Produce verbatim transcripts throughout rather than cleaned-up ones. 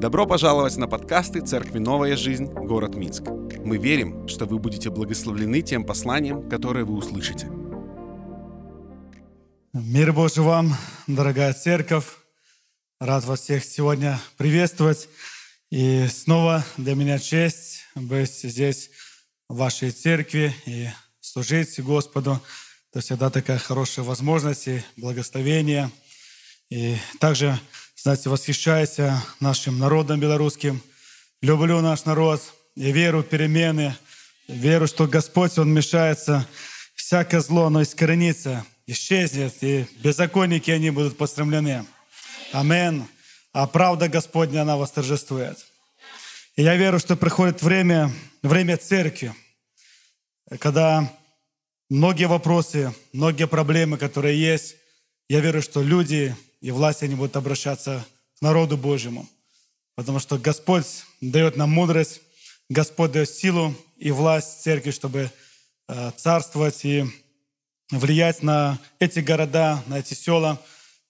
Добро пожаловать на подкасты Церкви. Новая жизнь. Город Минск. Мы верим, что вы будете благословлены тем посланием, которое вы услышите. Мир Божий вам, дорогая церковь. Рад вас всех сегодня приветствовать. И снова для меня честь быть здесь, в вашей церкви, и служить Господу. Это всегда такая хорошая возможность и благословение. И также... Знаете, восхищаюсь нашим народом белорусским. Люблю наш народ. Я верю в перемены. Я верю, что Господь, Он мешается. Всякое зло, оно искоренится, исчезнет. И беззаконники, они будут посрамлены. Аминь. А правда Господня, она восторжествует. И я верю, что приходит время, время церкви, когда многие вопросы, многие проблемы, которые есть, я верю, что люди... и власть, они будут обращаться к народу Божьему. Потому что Господь дает нам мудрость, Господь дает силу и власть церкви, чтобы царствовать и влиять на эти города, на эти села,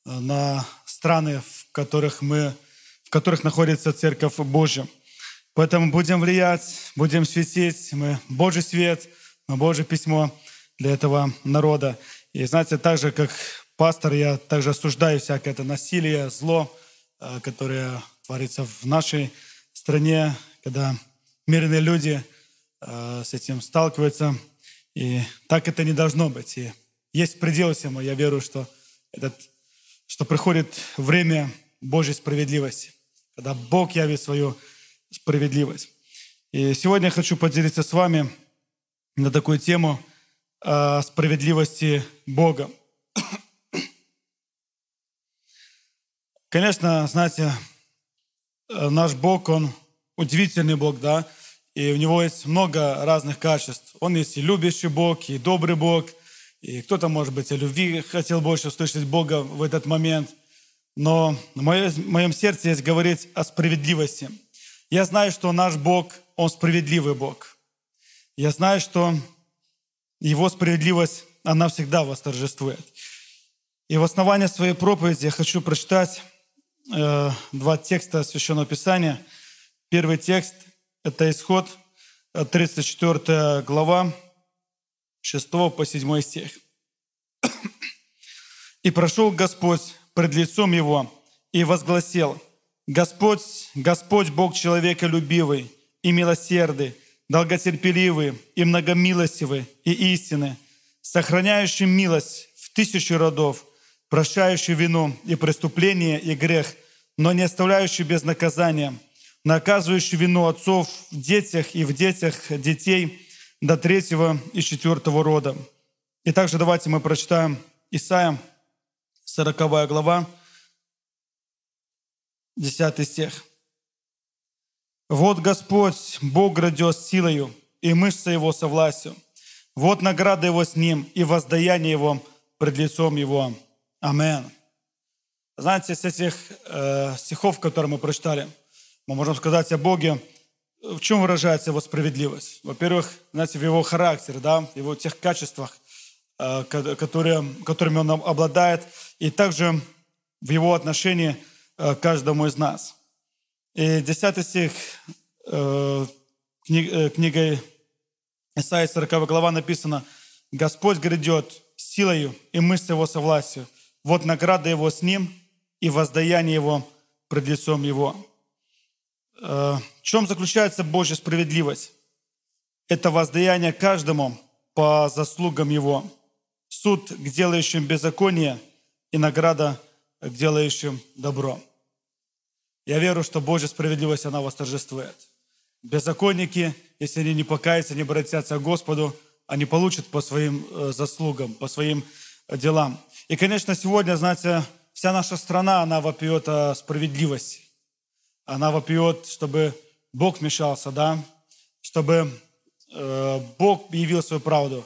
на страны, в которых, мы, в которых находится Церковь Божья. Поэтому будем влиять, будем светить. Мы Божий свет, мы Божье письмо для этого народа. И знаете, так же, как... пастор, я также осуждаю всякое это насилие, зло, которое творится в нашей стране, когда мирные люди с этим сталкиваются. И так это не должно быть. И есть предел всему. Я верю, что, этот, что приходит время Божьей справедливости, когда Бог явит свою справедливость. И сегодня я хочу поделиться с вами на такую тему справедливости Бога. Конечно, знаете, наш Бог, Он удивительный Бог, да, и у Него есть много разных качеств. Он есть и любящий Бог, и добрый Бог, и кто-то, может быть, о любви хотел больше услышать Бога в этот момент. Но в моем сердце есть говорить о справедливости. Я знаю, что наш Бог, Он справедливый Бог. Я знаю, что Его справедливость, она всегда восторжествует. И в основании своей проповеди я хочу прочитать два текста Священного Писания. Первый текст — это Исход, тридцать четвёртая глава, с шестого по седьмой стих. «И прошел Господь пред лицом его и возгласил: Господь, Господь Бог человеколюбивый и милосердный, долготерпеливый и многомилостивый и истинный, сохраняющий милость в тысячу родов, прощающий вину и преступление, и грех, но не оставляющий без наказания, наказывающий вину отцов в детях и в детях детей до третьего и четвертого рода». И также давайте мы прочитаем Исайя, сороковая глава, десятый стих. «Вот Господь, Бог грядет силою, и мышца Его со властью. Вот награда Его с Ним, и воздаяние Его пред лицом Его». Амин. Знаете, с этих э, стихов, которые мы прочитали, мы можем сказать о Боге, в чем выражается Его справедливость. Во-первых, знаете, в Его характере, да, в Его тех качествах, э, которые, которыми Он обладает, и также в Его отношении э, к каждому из нас. И десятый стих э, кни, э, книгой Исайя, сороковая глава, написано: «Господь грядет силою и мышцей Его со властью. Вот награда Его с Ним, и воздаяние Его пред лицом Его». В чем заключается Божья справедливость? Это воздаяние каждому по заслугам Его. Суд к делающим беззаконие и награда к делающим добро. Я верю, что Божья справедливость, она восторжествует. Беззаконники, если они не покаются, не обратятся к Господу, они получат по своим заслугам, по своим делам. И, конечно, сегодня, знаете, вся наша страна, она вопиет о справедливости. Она вопиет, чтобы Бог вмешался, да? Чтобы э, Бог явил свою правду.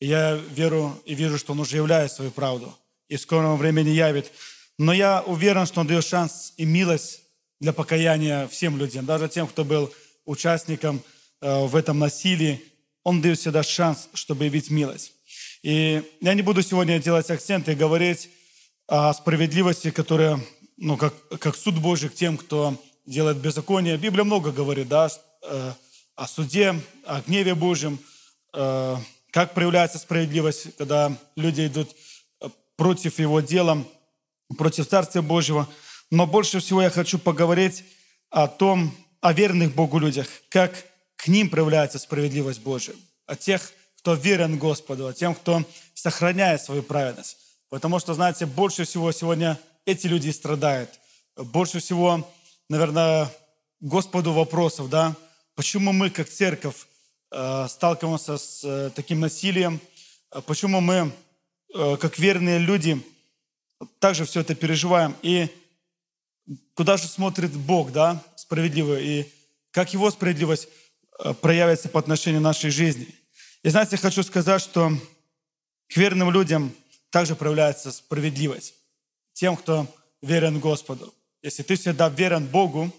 И я верю и вижу, что Он уже являет свою правду. И в скором времени явит. Но я уверен, что Он дает шанс и милость для покаяния всем людям. Даже тем, кто был участником э, в этом насилии. Он дает всегда шанс, чтобы явить милость. И я не буду сегодня делать акценты и говорить о справедливости, которая, ну, как, как суд Божий к тем, кто делает беззаконие. Библия много говорит, да, о суде, о гневе Божьем, как проявляется справедливость, когда люди идут против его дела, против Царствия Божьего. Но больше всего я хочу поговорить о том, о верных Богу людях, как к ним проявляется справедливость Божья, о тех, кто верен Господу, о тем, кто сохраняет свою праведность. Потому что, знаете, больше всего сегодня эти люди страдают. Больше всего, наверное, Господу вопросов, да, почему мы, как церковь, сталкиваемся с таким насилием, почему мы, как верные люди, также все это переживаем. И куда же смотрит Бог, да, справедливый, и как Его справедливость проявится по отношению к нашей жизни. И знаете, хочу сказать, что к верным людям также проявляется справедливость, тем, кто верен Господу. Если ты всегда верен Богу,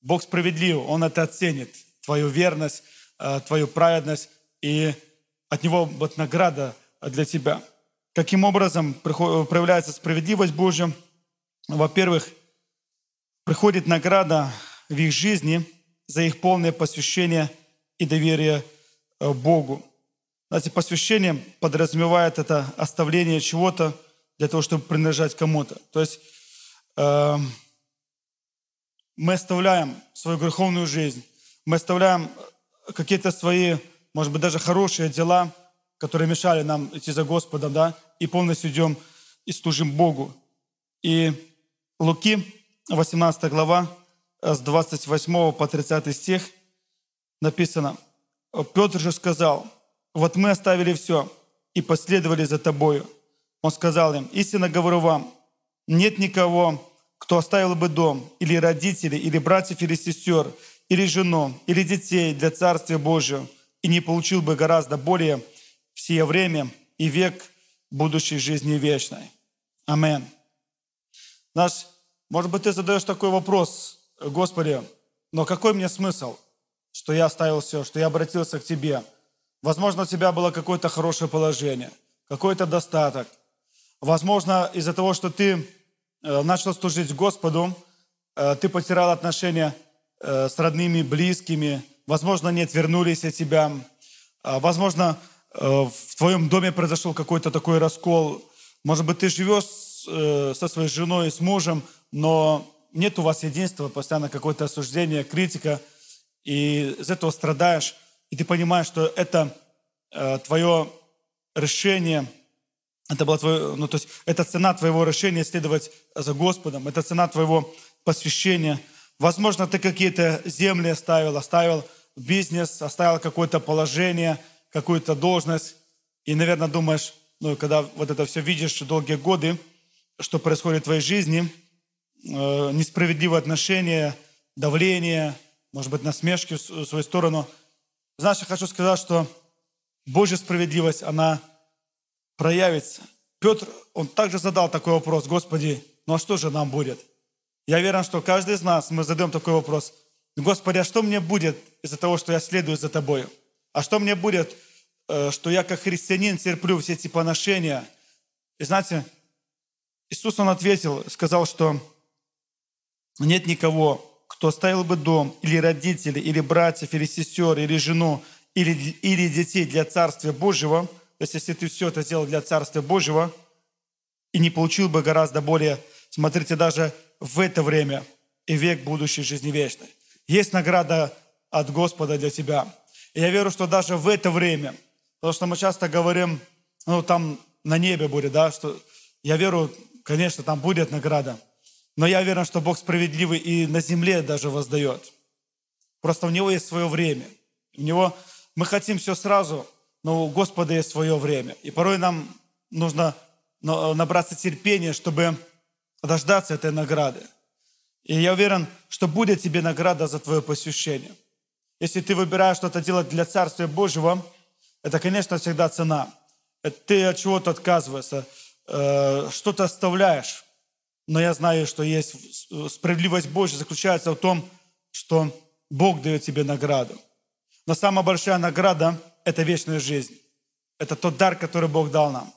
Бог справедлив, Он это оценит, твою верность, твою праведность, и от Него будет награда для тебя. Каким образом проявляется справедливость Божья? Во-первых, приходит награда в их жизни за их полное посвящение и доверие Богу. Знаете, посвящение подразумевает это оставление чего-то для того, чтобы принадлежать кому-то. То есть э, мы оставляем свою греховную жизнь, мы оставляем какие-то свои, может быть, даже хорошие дела, которые мешали нам идти за Господом, да, и полностью идем и служим Богу. И Луки, восемнадцатая глава, с двадцать восьмого по тридцатый стих написано: «Петр же сказал: вот мы оставили все и последовали за тобою. Он сказал им: истинно говорю вам, нет никого, кто оставил бы дом, или родителей, или братьев, или сестер, или жену, или детей для Царствия Божьего, и не получил бы гораздо более в сие время и век будущей жизни вечной». Аминь. Наш, может быть, ты задаешь такой вопрос: Господи, но какой мне смысл, что я оставил все, что я обратился к Тебе? Возможно, у тебя было какое-то хорошее положение, какой-то достаток. Возможно, из-за того, что ты начал служить Господу, ты потерял отношения с родными, близкими. Возможно, они отвернулись от тебя. Возможно, в твоем доме произошел какой-то такой раскол. Может быть, ты живешь со своей женой, с мужем, но нет у вас единства, постоянно какое-то осуждение, критика, и из этого страдаешь, и ты понимаешь, что это э, твое решение, это было твое, ну, то есть это цена твоего решения следовать за Господом, это цена твоего посвящения. Возможно, ты какие-то земли оставил, оставил бизнес, оставил какое-то положение, какую-то должность, и, наверное, думаешь, ну, когда вот это все видишь долгие годы, что происходит в твоей жизни, несправедливые отношения, давление, может быть, насмешки в свою сторону. Знаешь, я хочу сказать, что Божья справедливость, она проявится. Петр, он также задал такой вопрос: Господи, ну а что же нам будет? Я верен, что каждый из нас, мы задаем такой вопрос: Господи, а что мне будет из-за того, что я следую за Тобою? А что мне будет, что я как христианин терплю все эти поношения? И знаете, Иисус, Он ответил, сказал, что нет никого, кто оставил бы дом, или родителей, или братьев, или сестер, или жену, или, или детей для Царствия Божьего, то есть если ты все это сделал для Царствия Божьего, и не получил бы гораздо более, смотрите, даже в это время и век будущей жизни вечной. Есть награда от Господа для тебя. И я верю, что даже в это время, потому что мы часто говорим, ну там на небе будет, да, что я верю, конечно, там будет награда. Но я уверен, что Бог справедливый и на земле даже воздает. Просто у Него есть свое время. У Него мы хотим все сразу, но у Господа есть свое время. И порой нам нужно набраться терпения, чтобы дождаться этой награды. И я уверен, что будет тебе награда за твое посвящение. Если ты выбираешь что-то делать для Царствия Божьего, это, конечно, всегда цена. Ты от чего-то отказываешься, что-то оставляешь. Но я знаю, что есть справедливость Божья заключается в том, что Бог дает тебе награду. Но самая большая награда — это вечная жизнь. Это тот дар, который Бог дал нам.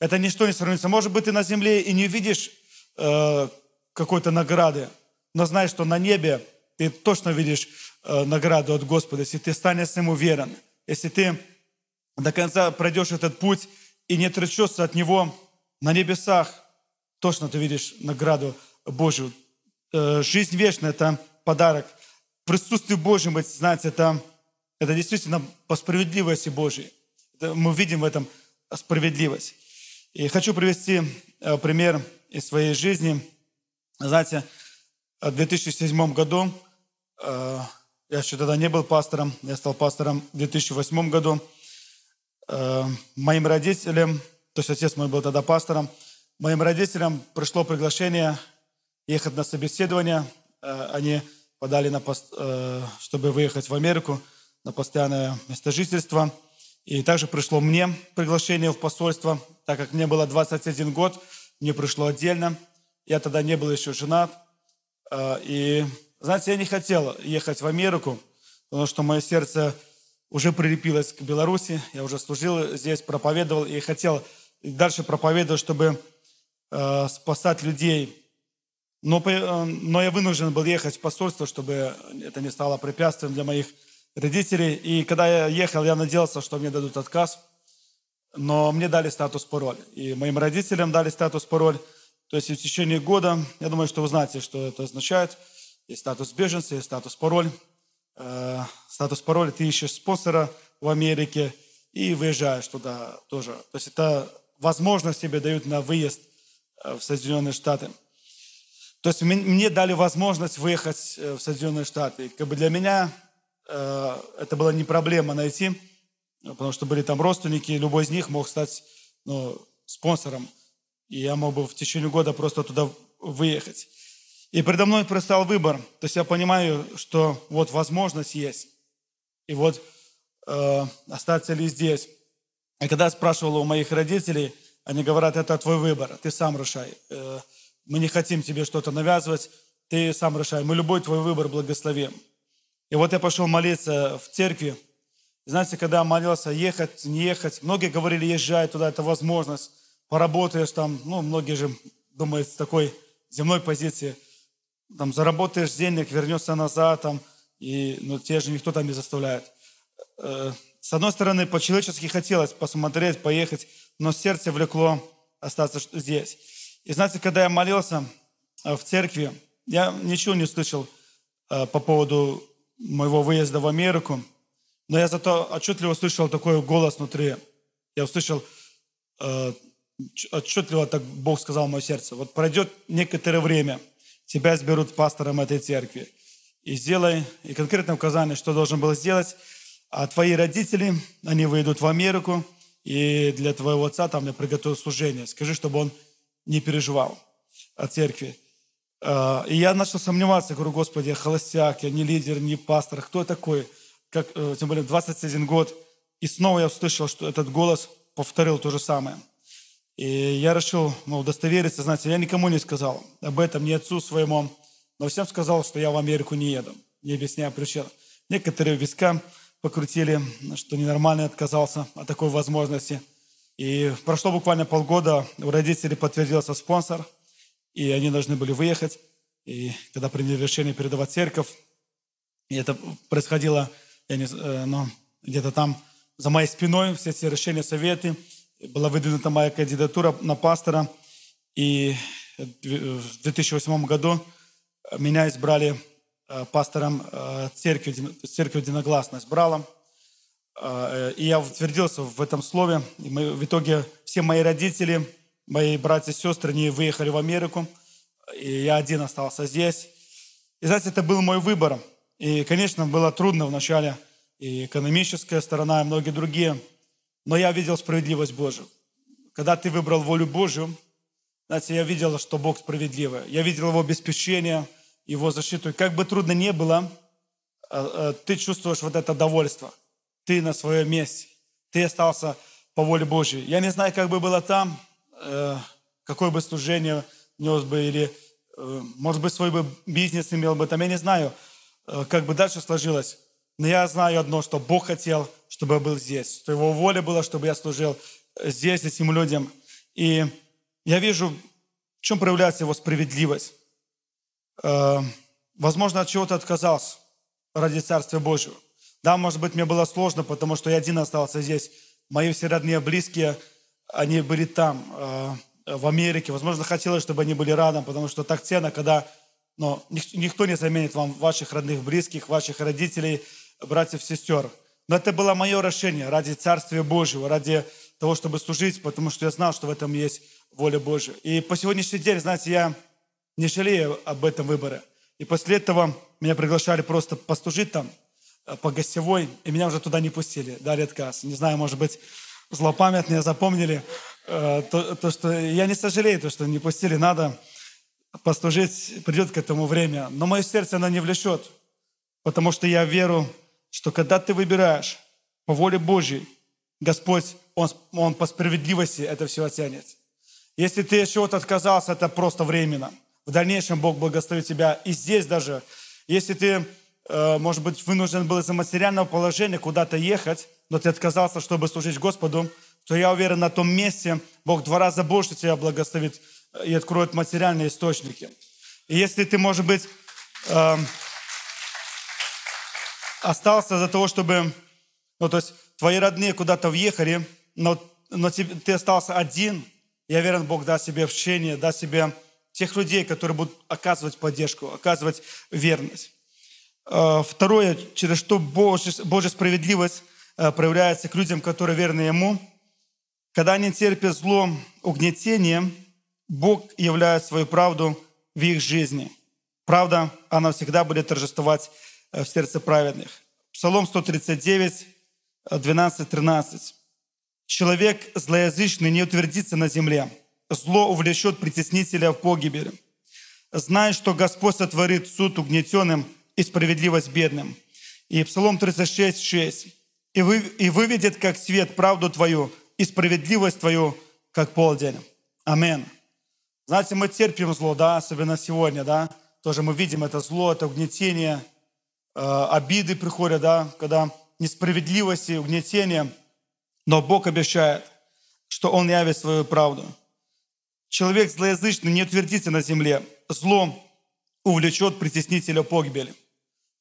Это ничто не сравнится. Может быть, ты на земле и не увидишь э, какой-то награды, Но знай, что на небе ты точно видишь награду от Господа, если ты станешь Ему верен, если ты до конца пройдешь этот путь и не отречешься от Него на небесах, точно ты видишь награду Божию. Жизнь вечная – это подарок. Присутствие Божье, быть, знаете, это, это действительно по справедливости Божьей. Мы видим в этом справедливость. И хочу привести пример из своей жизни. Знаете, в две тысячи седьмом году, я еще тогда не был пастором, я стал пастором в две тысячи восьмом году. Моим родителям, то есть отец мой был тогда пастором, моим родителям пришло приглашение ехать на собеседование. Они подали, на пост, чтобы выехать в Америку на постоянное место жительства. И также пришло мне приглашение в посольство, так как мне было двадцать один год, мне пришло отдельно. Я тогда не был еще женат. И, знаете, я не хотел ехать в Америку, потому что мое сердце уже прилепилось к Беларуси. Я уже служил здесь, проповедовал и хотел дальше проповедовать, чтобы спасать людей. Но, но я вынужден был ехать в посольство, чтобы это не стало препятствием для моих родителей. И когда я ехал, я надеялся, что мне дадут отказ, но мне дали статус-пароль. И моим родителям дали статус-пароль. То есть в течение года, я думаю, что вы знаете, что это означает. Есть статус беженца, есть статус-пароль. Э, статус-пароль, ты ищешь спонсора в Америке и выезжаешь туда тоже. То есть это возможность тебе дают на выезд в Соединенные Штаты. То есть мне дали возможность выехать в Соединенные Штаты. И как бы для меня это была не проблема найти, потому что были там родственники, и любой из них мог стать ну, спонсором. И я мог бы в течение года просто туда выехать. И передо мной предстал выбор. То есть я понимаю, что вот возможность есть. И вот э, остаться ли здесь. И когда я спрашивал у моих родителей, они говорят, это твой выбор, ты сам решай. Э, мы не хотим тебе что-то навязывать, ты сам решай. Мы любой твой выбор благословим. И вот я пошел молиться в церкви. Знаете, когда молился, ехать, не ехать, многие говорили, езжай туда, это возможность, поработаешь там, ну, многие же думают с такой земной позиции, там, заработаешь денег, вернешься назад, там, и, ну, тебя же никто там не заставляет. С одной стороны, по-человечески хотелось посмотреть, поехать, но сердце влекло остаться здесь. И знаете, когда я молился в церкви, я ничего не слышал по поводу моего выезда в Америку, но я зато отчетливо услышал такой голос внутри. Я услышал, э, отчетливо так Бог сказал в мое сердце, вот пройдет некоторое время, тебя изберут пастором этой церкви, и сделай, и конкретное указание, что должен был сделать, а твои родители, они выйдут в Америку, и для твоего отца там я приготовил служение, скажи, чтобы он не переживал о церкви. И я начал сомневаться, говорю, Господи, я холостяк, я не лидер, не пастор, кто я такой? Как, тем более двадцать один год. И снова я услышал, что этот голос повторил то же самое. И я решил ну, удостовериться, знаете, я никому не сказал об этом, ни отцу своему, но всем сказал, что я в Америку не еду, не объясняя причин. Некоторые виска покрутили, что ненормально отказался от такой возможности. И прошло буквально полгода, у родителей подтвердился спонсор, и они должны были выехать. И когда приняли решение передавать церковь, и это происходило я не, ну, где-то там за моей спиной, все эти решения, советы. Была выдвинута моя кандидатура на пастора. И в две тысячи восьмом году меня избрали пастором церкви, церковь единогласно избрала. И я утвердился в этом слове. И мы, в итоге все мои родители... Мои братья и сестры, они выехали в Америку, и я один остался здесь. И, знаете, это был мой выбор. И, конечно, было трудно вначале, и экономическая сторона, и многие другие. Но я видел справедливость Божию. Когда ты выбрал волю Божию, знаете, я видел, что Бог справедливый. Я видел Его обеспечение, Его защиту. И как бы трудно ни было, ты чувствуешь вот это довольство. Ты на своем месте. Ты остался по воле Божьей. Я не знаю, как бы было там, какое бы служение нес бы, или, может быть, свой бы бизнес имел бы там, я не знаю, как бы дальше сложилось. Но я знаю одно, что Бог хотел, чтобы я был здесь, что Его воля была, чтобы я служил здесь этим людям. И я вижу, в чем проявляется Его справедливость. э, возможно, от чего-то отказался ради Царствия Божьего. Да, может быть, мне было сложно, потому что я один остался здесь. Мои все родные, близкие, они были там, э, в Америке. Возможно, хотелось, чтобы они были рядом, потому что так ценно, когда ну, никто не заменит вам ваших родных, близких, ваших родителей, братьев, сестер. Но это было мое решение ради Царствия Божьего, ради того, чтобы служить, потому что я знал, что в этом есть воля Божья. И по сегодняшний день, знаете, я не жалею об этом выборе. И после этого меня приглашали просто послужить там, по гостевой, и меня уже туда не пустили, дали отказ. Не знаю, может быть, злопамятные запомнили э, то, то, что... Я не сожалею, то, что не пустили, надо послужить, придет к этому время. Но мое сердце, оно не влечет, потому что я верю, что когда ты выбираешь по воле Божьей, Господь, Он, он по справедливости это все оттянет. Если ты от чего-то отказался, это просто временно. В дальнейшем Бог благословит тебя. И здесь даже, если ты, может быть, вынужден был из-за материального положения куда-то ехать, но ты отказался, чтобы служить Господу, то я уверен, на том месте Бог два раза больше тебя благословит и откроет материальные источники. И если ты, может быть, э, остался из-за того, чтобы... Ну, то есть твои родные куда-то въехали, но, но ты, ты остался один, я уверен, Бог даст себе общение, даст себе тех людей, которые будут оказывать поддержку, оказывать верность. Второе, через что Божья, Божья справедливость проявляется к людям, которые верны Ему. Когда они терпят зло, угнетение, Бог являет свою правду в их жизни. Правда, она всегда будет торжествовать в сердце праведных. Псалом сто тридцать девять, двенадцать-тринадцать. «Человек злоязычный не утвердится на земле, зло увлечет притеснителя в погибель. Знай, что Господь сотворит суд угнетенным и справедливость бедным». И Псалом тридцать шесть, шесть. «И, вы, «И выведет, как свет, правду Твою, и справедливость Твою, как полдень». Аминь. Знаете, мы терпим зло, да, особенно сегодня, да. Тоже мы видим это зло, это угнетение, э, обиды приходят, да, когда несправедливость и угнетение. Но Бог обещает, что Он явит свою правду. «Человек злоязычный не утвердится на земле, зло увлечет притеснителя погибели».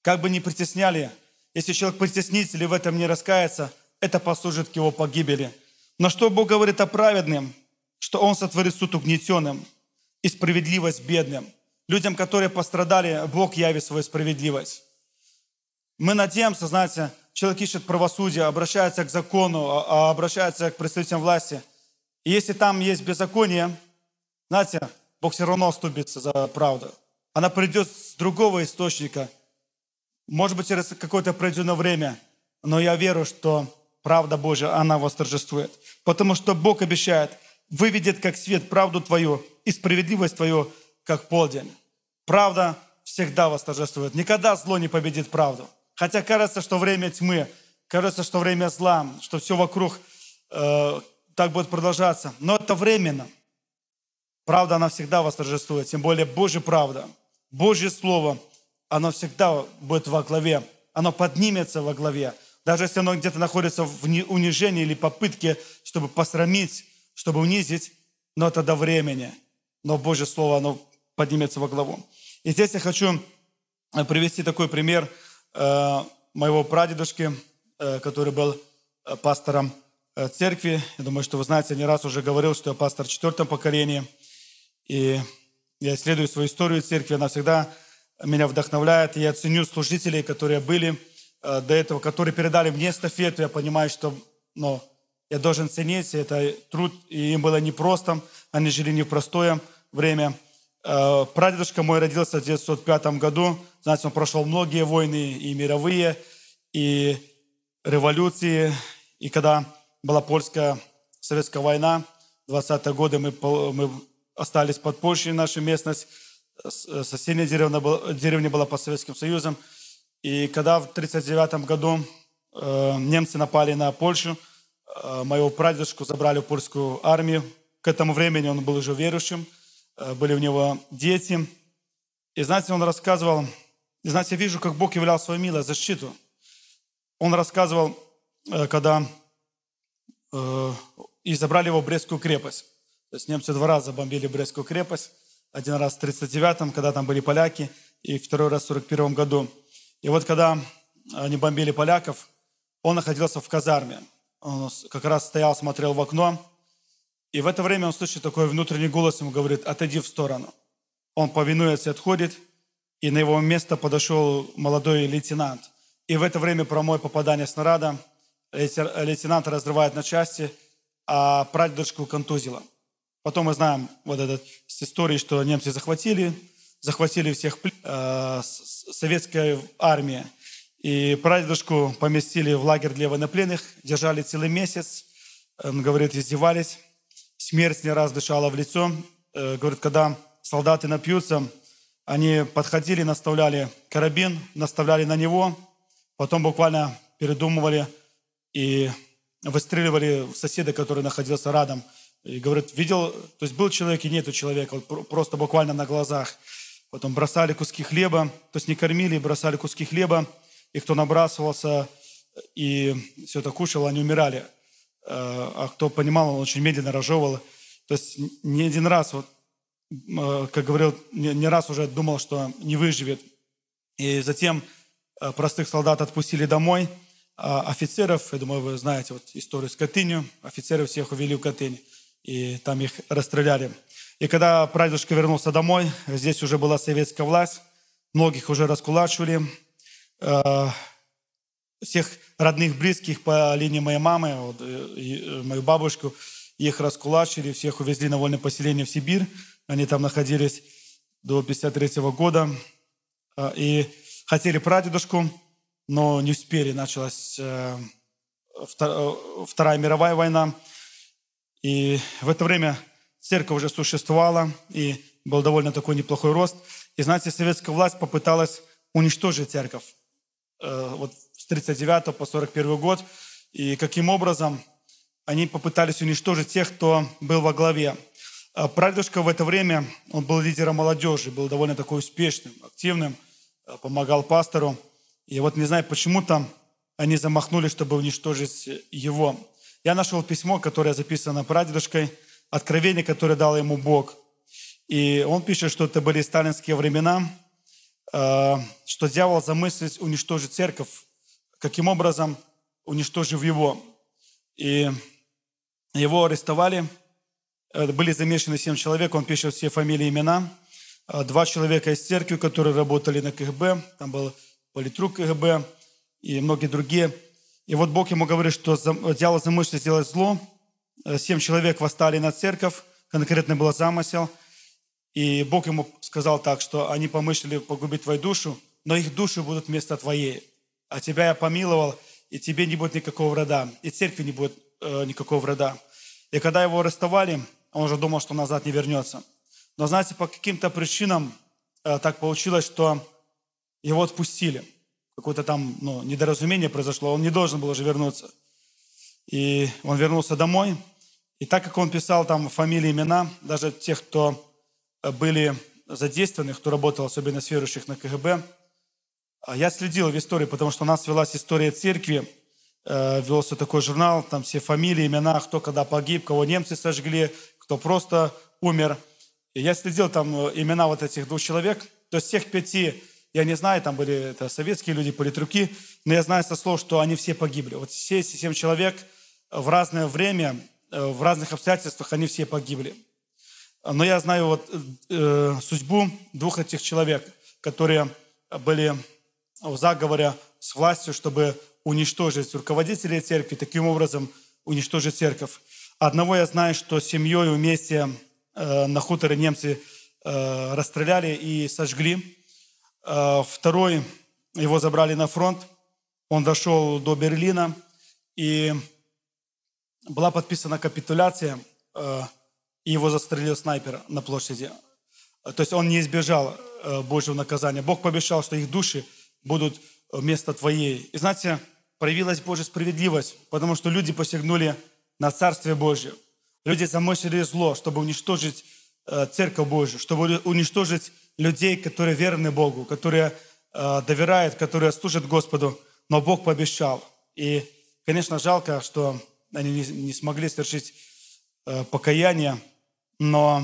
Как бы ни притесняли, если человек притеснитель и в этом не раскается, это послужит к его погибели. Но что Бог говорит о праведном? Что Он сотворит суд угнетенным и справедливость бедным. Людям, которые пострадали, Бог явит свою справедливость. Мы надеемся, знаете, человек ищет правосудие, обращается к закону, обращается к представителям власти. И если там есть беззаконие, знаете, Бог все равно оступится за правду. Она придет с другого источника, может быть, через какое-то определенное время, но я верю, что правда Божья, она восторжествует. Потому что Бог обещает, выведет как свет правду Твою и справедливость Твою, как полдень. Правда всегда восторжествует. Никогда зло не победит правду. Хотя кажется, что время тьмы, кажется, что время зла, что все вокруг э, так будет продолжаться. Но это временно. Правда, она всегда восторжествует. Тем более Божья правда, Божье Слово, оно всегда будет во главе. Оно поднимется во главе. Даже если оно где-то находится в унижении или попытке, чтобы посрамить, чтобы унизить, но это до времени. Но Божье Слово, оно поднимется во главу. И здесь я хочу привести такой пример э, моего прадедушки, э, который был пастором э, церкви. Я думаю, что вы знаете, я не раз уже говорил, что я пастор в четвертом поколении. И я исследую свою историю церкви, она всегда меня вдохновляет. И я ценю служителей, которые были э, до этого, которые передали мне эстафету. Я понимаю, что... Ну, я должен ценить, это труд, и им было непросто, они жили не в простое время. Прадедушка мой родился в тысяча девятьсот пятом году, знаете, он прошел многие войны, и мировые, и революции, и когда была польская советская война, двадцатые годы мы, мы остались под Польшей, наша местность, соседняя деревня была, деревня была под Советским Союзом, и когда в тысяча девятьсот тридцать девятом году э, немцы напали на Польшу, моего прадедушку забрали в польскую армию. К этому времени он был уже верующим, были у него дети. И знаете, он рассказывал, и знаете, я вижу, как Бог являл свою милость, защиту. Он рассказывал, когда э, и забрали его в Брестскую крепость. То есть немцы два раза бомбили Брестскую крепость, Один раз в тридцать девятом, когда там были поляки, и второй раз в сорок первом году. И вот когда они бомбили поляков, он находился в казарме. Он как раз стоял, смотрел в окно. И в это время он слышит такой внутренний голос, ему говорит: отойди в сторону. Он повинуется и отходит. И на его место подошел молодой лейтенант. И в это время прямое попадание снаряда. Лейтенанта разрывает на части, а прадедушку контузило. Потом мы знаем вот этот, с истории, что немцы захватили, захватили всех э, советской армии. И прадедушку поместили в лагерь для военнопленных, держали целый месяц. Он говорит, издевались. Смерть не раз дышала в лицо. Э, говорит, когда солдаты напьются, они подходили, наставляли карабин, наставляли на него. Потом буквально передумывали и выстреливали в соседа, который находился рядом. И говорит, видел, то есть был человек и нету человека, вот просто буквально на глазах. Потом бросали куски хлеба, то есть не кормили, бросали куски хлеба. И кто набрасывался и все это кушал, они умирали. А кто понимал, он очень медленно разжевывал. То есть не один раз, вот, как говорил, не раз уже думал, что не выживет. И затем простых солдат отпустили домой. А офицеров, я думаю, вы знаете вот историю с Катынью, офицеров всех увели в Катынь. И там их расстреляли. И когда прадедушка вернулся домой, здесь уже была советская власть, многих уже раскулачивали, всех родных, близких по линии моей мамы, вот, и мою бабушку, их раскулачили, всех увезли на вольное поселение в Сибирь. Они там находились до пятьдесят третьего года. И хотели прадедушку, но не успели. Началась Вторая мировая война. И в это время церковь уже существовала, и был довольно такой неплохой рост. И знаете, советская власть попыталась уничтожить церковь. Вот с тридцать девятого по сорок первый год. И каким образом они попытались уничтожить тех, кто был во главе. Прадедушка в это время, он был лидером молодежи, был довольно такой успешным, активным, помогал пастору. И вот не знаю, почему там они замахнулись, чтобы уничтожить его. Я нашел письмо, которое записано прадедушкой, откровение, которое дал ему Бог. И он пишет, что это были сталинские времена, что дьявол замыслил уничтожить церковь, каким образом уничтожив его. И его арестовали, были замешаны семь человек, он пишет все фамилии и имена. Два человека из церкви, которые работали на КГБ, там был политрук КГБ и многие другие. И вот Бог ему говорит, что дьявол замыслил сделать зло. Семь человек восстали на церковь, конкретно был замысел. И Бог ему сказал так, что они помыслили погубить твою душу, но их души будут вместо твоей. А тебя я помиловал, и тебе не будет никакого вреда, и церкви не будет э, никакого вреда. И когда его арестовали, он уже думал, что назад не вернется. Но знаете, по каким-то причинам э, так получилось, что его отпустили. Какое-то там ну, недоразумение произошло, он не должен был уже вернуться. И он вернулся домой, и так как он писал там фамилии, имена, даже тех, кто были задействованы, кто работал, особенно с верующих на КГБ. Я следил в истории, потому что у нас велась история церкви, велся такой журнал, там все фамилии, имена, кто когда погиб, кого немцы сожгли, кто просто умер. И я следил там имена вот этих двух человек, то есть всех пяти, я не знаю, там были это советские люди, политруки, но я знаю со слов, что они все погибли. Вот все семь человек в разное время, в разных обстоятельствах они все погибли. Но я знаю вот, э, судьбу двух этих человек, которые были в заговоре с властью, чтобы уничтожить руководителей церкви, таким образом уничтожить церковь. Одного я знаю, что семьей вместе э, на хуторе немцы э, расстреляли и сожгли. Э, второй, его забрали на фронт, он дошел до Берлина, и была подписана капитуляция, э, и его застрелил снайпер на площади. То есть он не избежал Божьего наказания. Бог пообещал, что их души будут вместо твоей. И знаете, проявилась Божья справедливость, потому что люди посягнули на Царствие Божье. Люди замыслили зло, чтобы уничтожить Церковь Божью, чтобы уничтожить людей, которые верны Богу, которые доверяют, которые служат Господу. Но Бог пообещал. И, конечно, жалко, что они не смогли совершить покаяние, но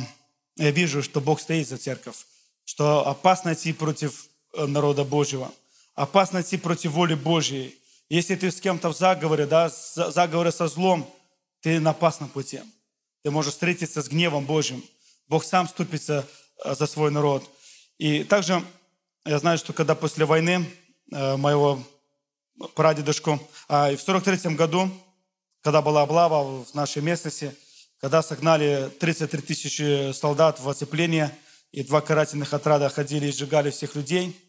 Я вижу, что Бог стоит за церковь, что опасно идти против народа Божьего, опасно идти против воли Божьей. Если ты с кем-то в заговоре, да, заговоре со злом, ты на опасном пути. Ты можешь встретиться с гневом Божьим. Бог сам вступится за свой народ. И также я знаю, что когда после войны моего прадедушку, а, и в сорок третьем году, когда была облава в нашей местности, когда согнали тридцать три тысячи солдат в оцепление, и два карательных отряда ходили и сжигали всех людей,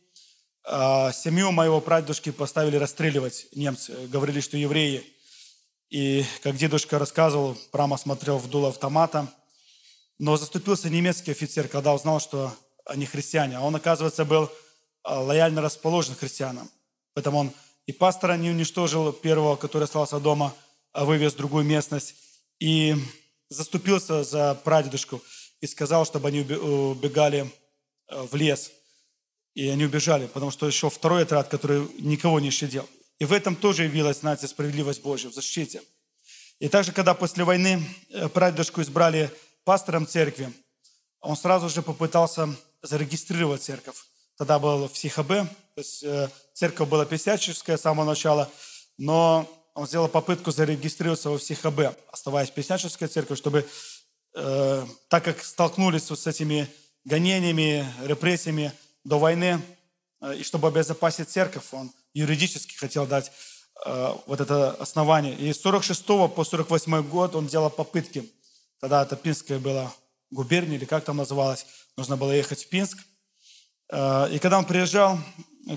а семью моего прадедушки поставили расстреливать немцы, говорили, что евреи. И, как дедушка рассказывал, прямо смотрел в дуло автомата. Но заступился немецкий офицер, когда узнал, что они христиане. А он, оказывается, был лояльно расположен к христианам. Поэтому он и пастора не уничтожил первого, который остался дома, а вывез в другую местность. И заступился за прадедушку и сказал, чтобы они убегали в лес. И они убежали, потому что еще второй отряд, который никого не щадил. И в этом тоже явилась, знаете, справедливость Божья в защите. И также, когда после войны прадедушку избрали пастором церкви, он сразу же попытался зарегистрировать церковь. Тогда был в Сихабе, то есть церковь была Песнячевская с самого начала, но он сделал попытку зарегистрироваться во Сихабе, оставаясь Песнячевской церковью, чтобы, э, так как столкнулись вот с этими гонениями, репрессиями до войны, э, и чтобы обезопасить церковь, он юридически хотел дать э, вот это основание. И с сорок шестого по сорок восьмой год он делал попытки. Тогда это Пинская была губерния, или как там называлась, нужно было ехать в Пинск. Э, и когда он приезжал,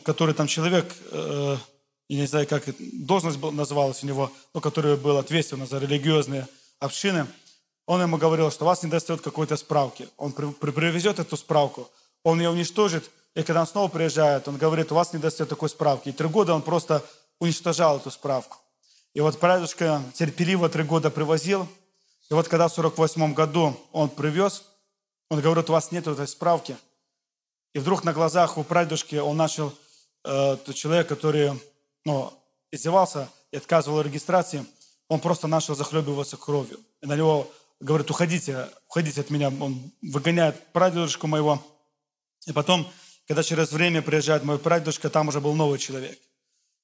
который там человек... Э, я не знаю, как должность называлась у него, ну, который был ответственен за религиозные общины, он ему говорил, что вас не достает какой-то справки. Он при, при, привезет эту справку, он ее уничтожит, и когда он снова приезжает, он говорит, у вас не достает такой справки. И три года он просто уничтожал эту справку. И вот прадедушка терпеливо три года привозил, и вот когда в сорок восьмом году он привез, он говорит, у вас нет этой справки. И вдруг на глазах у прадедушки он начал, э, тот человек, который... но издевался и отказывал регистрации, он просто начал захлебываться кровью. И на него говорит, уходите, уходите от меня. Он выгоняет прадедушку моего. И потом, когда через время приезжает мой прадедушка, там уже был новый человек.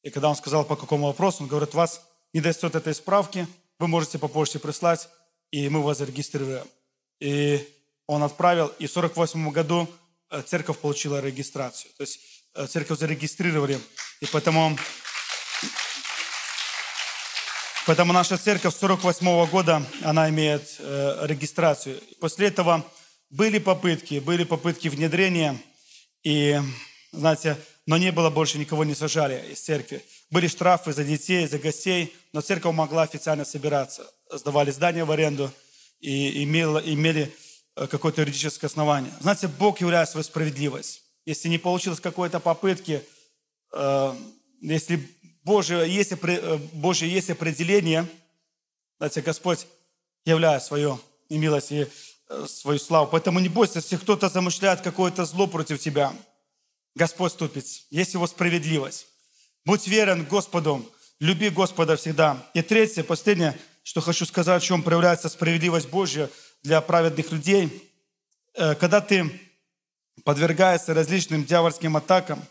И когда он сказал, по какому вопросу, он говорит, вас не достает этой справки, вы можете по почте прислать, и мы вас зарегистрируем. И он отправил, и в сорок восьмом году церковь получила регистрацию. То есть церковь зарегистрировали, и поэтому... Поэтому наша церковь с сорок восьмого года, она имеет э, регистрацию. После этого были попытки, были попытки внедрения, и, знаете, но не было, больше никого не сажали из церкви. Были штрафы за детей, за гостей, но церковь могла официально собираться. Сдавали здания в аренду и имела, имели какое-то юридическое основание. Знаете, Бог являет свою справедливость. Если не получилось какой-то попытки, э, если... Божье есть, Божье есть определение, знаете, Господь являет свою и милость, и свою славу. Поэтому не бойся, если кто-то замышляет какое-то зло против тебя, Господь вступит, есть Его справедливость. Будь верен Господу, люби Господа всегда. И третье, последнее, что хочу сказать, в чем проявляется справедливость Божья для праведных людей. Когда ты подвергаешься различным дьявольским атакам,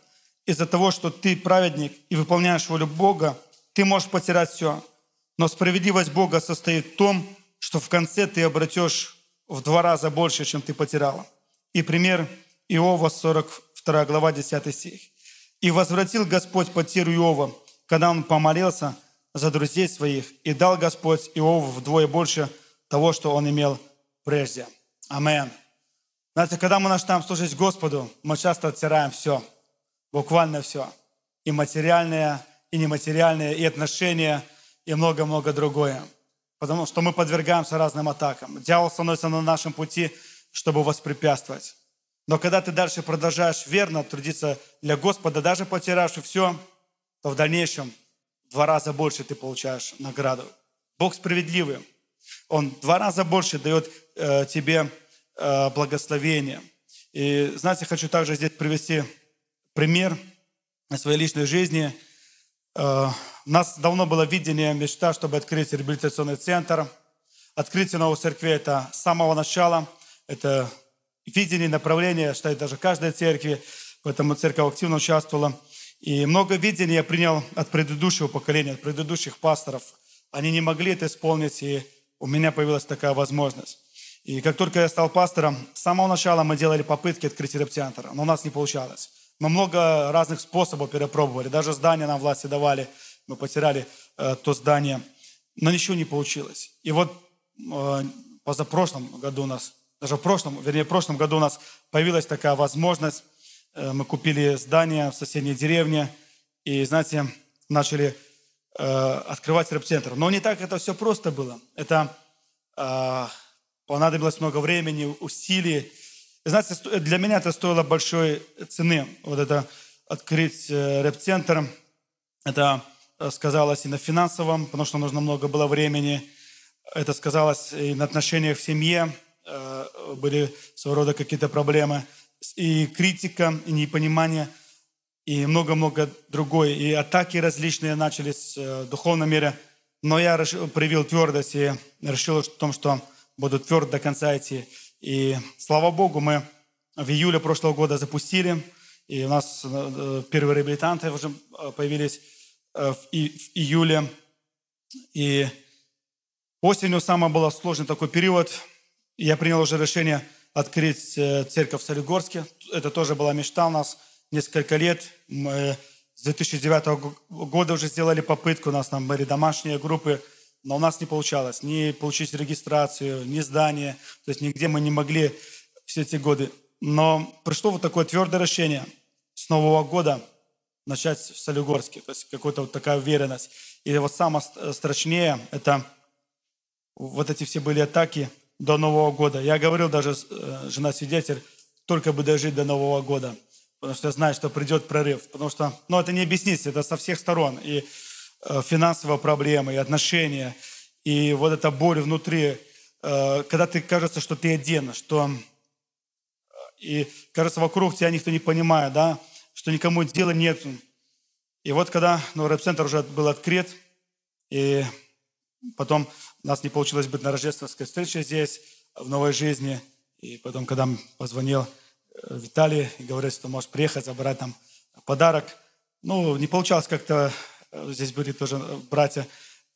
из-за того, что ты праведник и выполняешь волю Бога, ты можешь потерять все. Но справедливость Бога состоит в том, что в конце ты обретешь в два раза больше, чем ты потеряла. И пример Иова, сорок вторая глава, десятый стих. «И возвратил Господь потерю Иова, когда он помолился за друзей своих, и дал Господь Иову вдвое больше того, что он имел прежде». Аминь. Знаете, когда мы начинаем служить Господу, мы часто оттираем все. Буквально все. И материальное, и нематериальное, и отношения, и много-много другое. Потому что мы подвергаемся разным атакам. Дьявол становится на нашем пути, чтобы воспрепятствовать. Но когда ты дальше продолжаешь верно трудиться для Господа, даже потерявши все, то в дальнейшем в два раза больше ты получаешь награду. Бог справедливый. Он в два раза больше дает э, тебе э, благословение. И знаете, хочу также здесь привести... пример на своей личной жизни. У нас давно было видение, мечта, чтобы открыть реабилитационный центр. Открытие новой церкви — это с самого начала. Это видели направления, я считаю, даже каждой церкви, поэтому церковь активно участвовала. И много видений я принял от предыдущего поколения, от предыдущих пасторов. Они не могли это исполнить, и у меня появилась такая возможность. И как только я стал пастором, с самого начала мы делали попытки открыть реп-центр, но у нас не получалось. Мы много разных способов перепробовали, даже здания нам власти давали, мы потеряли э, то здание, но ничего не получилось. И вот э, позапрошлом году у нас, даже в прошлом, вернее, в прошлом году у нас появилась такая возможность. Э, мы купили здание в соседней деревне и, знаете, начали э, открывать реп-центр. Но не так это все просто было. Это э, понадобилось много времени, усилий. И, знаете, для меня это стоило большой цены. Вот это открыть реп-центр, это сказалось и на финансовом, потому что нужно много было времени. Это сказалось и на отношениях в семье, были своего рода какие-то проблемы. И критика, и непонимание, и много-много другое. И атаки различные начались в духовном мире. Но я проявил твердость и решил в том, что буду тверд до конца идти. И слава Богу, мы в июле прошлого года запустили, и у нас первые реабилитанты уже появились в, и, в июле. И осенью самый был сложный такой период. Я принял уже решение открыть церковь в Солигорске. Это тоже была мечта у нас несколько лет. Мы с две тысячи девятого года уже сделали попытку, у нас там были домашние группы. Но у нас не получалось ни получить регистрацию, ни здание. То есть нигде мы не могли все эти годы. Но пришло вот такое твердое решение с Нового года начать в Солигорске. То есть какая-то вот такая уверенность. И вот самое страшнее, это вот эти все были атаки до Нового года. Я говорил даже, жена-свидетель, только бы дожить до Нового года. Потому что я знаю, что придет прорыв. Потому что, ну это не объяснится, это со всех сторон. И финансовые проблемы, и отношения, и вот эта боль внутри, когда ты кажется, что ты один, что и кажется, вокруг тебя никто не понимает, да, что никому дела нет. И вот когда, ну, рэп-центр уже был открыт, и потом у нас не получилось быть на рождественской встрече здесь, в новой жизни, и потом, когда позвонил Виталий и говорит, что можешь приехать, забрать там подарок, ну, не получалось как-то. Здесь были тоже братья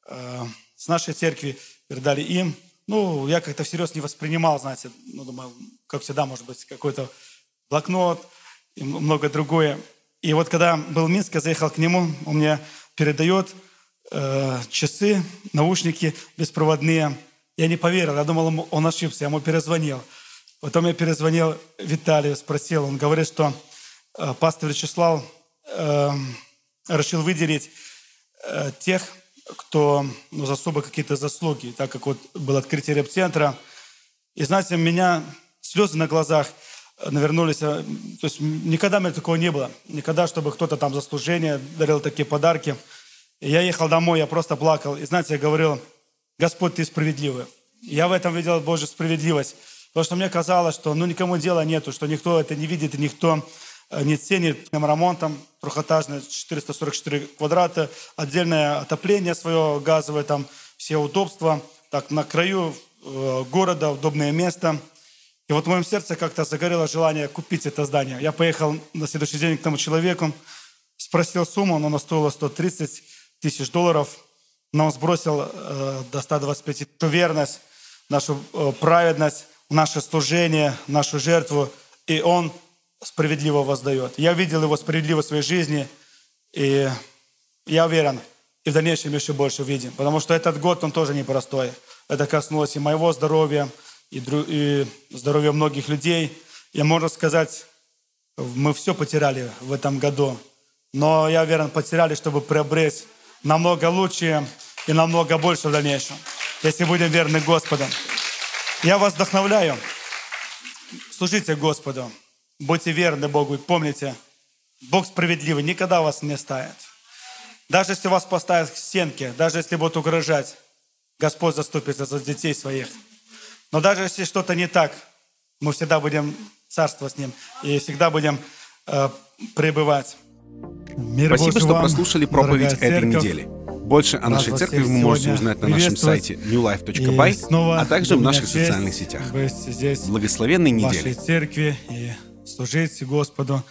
э, с нашей церкви, передали им. Ну, я как-то всерьез не воспринимал, знаете, ну, думаю, как всегда, может быть, какой-то блокнот и многое другое. И вот когда был в Минске, я заехал к нему, он мне передает э, часы, наушники беспроводные. Я не поверил, я думал, он ошибся, я ему перезвонил. Потом я перезвонил Виталию, спросил, он говорит, что э, пастор Вячеслав э, решил выделить тех, кто, ну, за особо какие-то заслуги, так как вот было открытие реп-центра. И знаете, у меня слезы на глазах навернулись. То есть никогда у меня такого не было. Никогда, чтобы кто-то там за служение дарил такие подарки. И я ехал домой, я просто плакал. И знаете, я говорил, Господь, Ты справедливый. Я в этом видел Божью справедливость. Потому что мне казалось, что ну никому дела нету, что никто это не видит, и никто не ценит ремонтом, трехэтажный, четыреста сорок четыре квадрата, отдельное отопление свое газовое, там все удобства, так на краю э, города, удобное место. И вот в моем сердце как-то загорело желание купить это здание. Я поехал на следующий день к тому человеку, спросил сумму, она стоила сто тридцать тысяч долларов, но он сбросил э, до сто двадцать пять тысяч. Верность, нашу э, праведность, наше служение, нашу жертву, и он справедливо воздает. Я видел его справедливо в своей жизни, и я уверен, и в дальнейшем еще больше увидим, потому что этот год, он тоже непростой. Это коснулось и моего здоровья, и, дру... и здоровья многих людей. Я, можно сказать, мы все потеряли в этом году, но я уверен, потеряли, чтобы приобрести намного лучше и намного больше в дальнейшем, если будем верны Господу. Я вас вдохновляю. Служите Господу. Будьте верны Богу и помните, Бог справедливый, никогда вас не оставит. Даже если вас поставят к стенке, даже если будут угрожать, Господь заступится за детей своих. Но даже если что-то не так, мы всегда будем царствовать с Ним и всегда будем э, пребывать. Мир Спасибо, Божий что вам, прослушали проповедь этой недели. Больше о нашей церкви вы можете узнать на нашем сайте нью лайф точка бай, а также в наших социальных сетях. Благословенной недели! Служите Господу.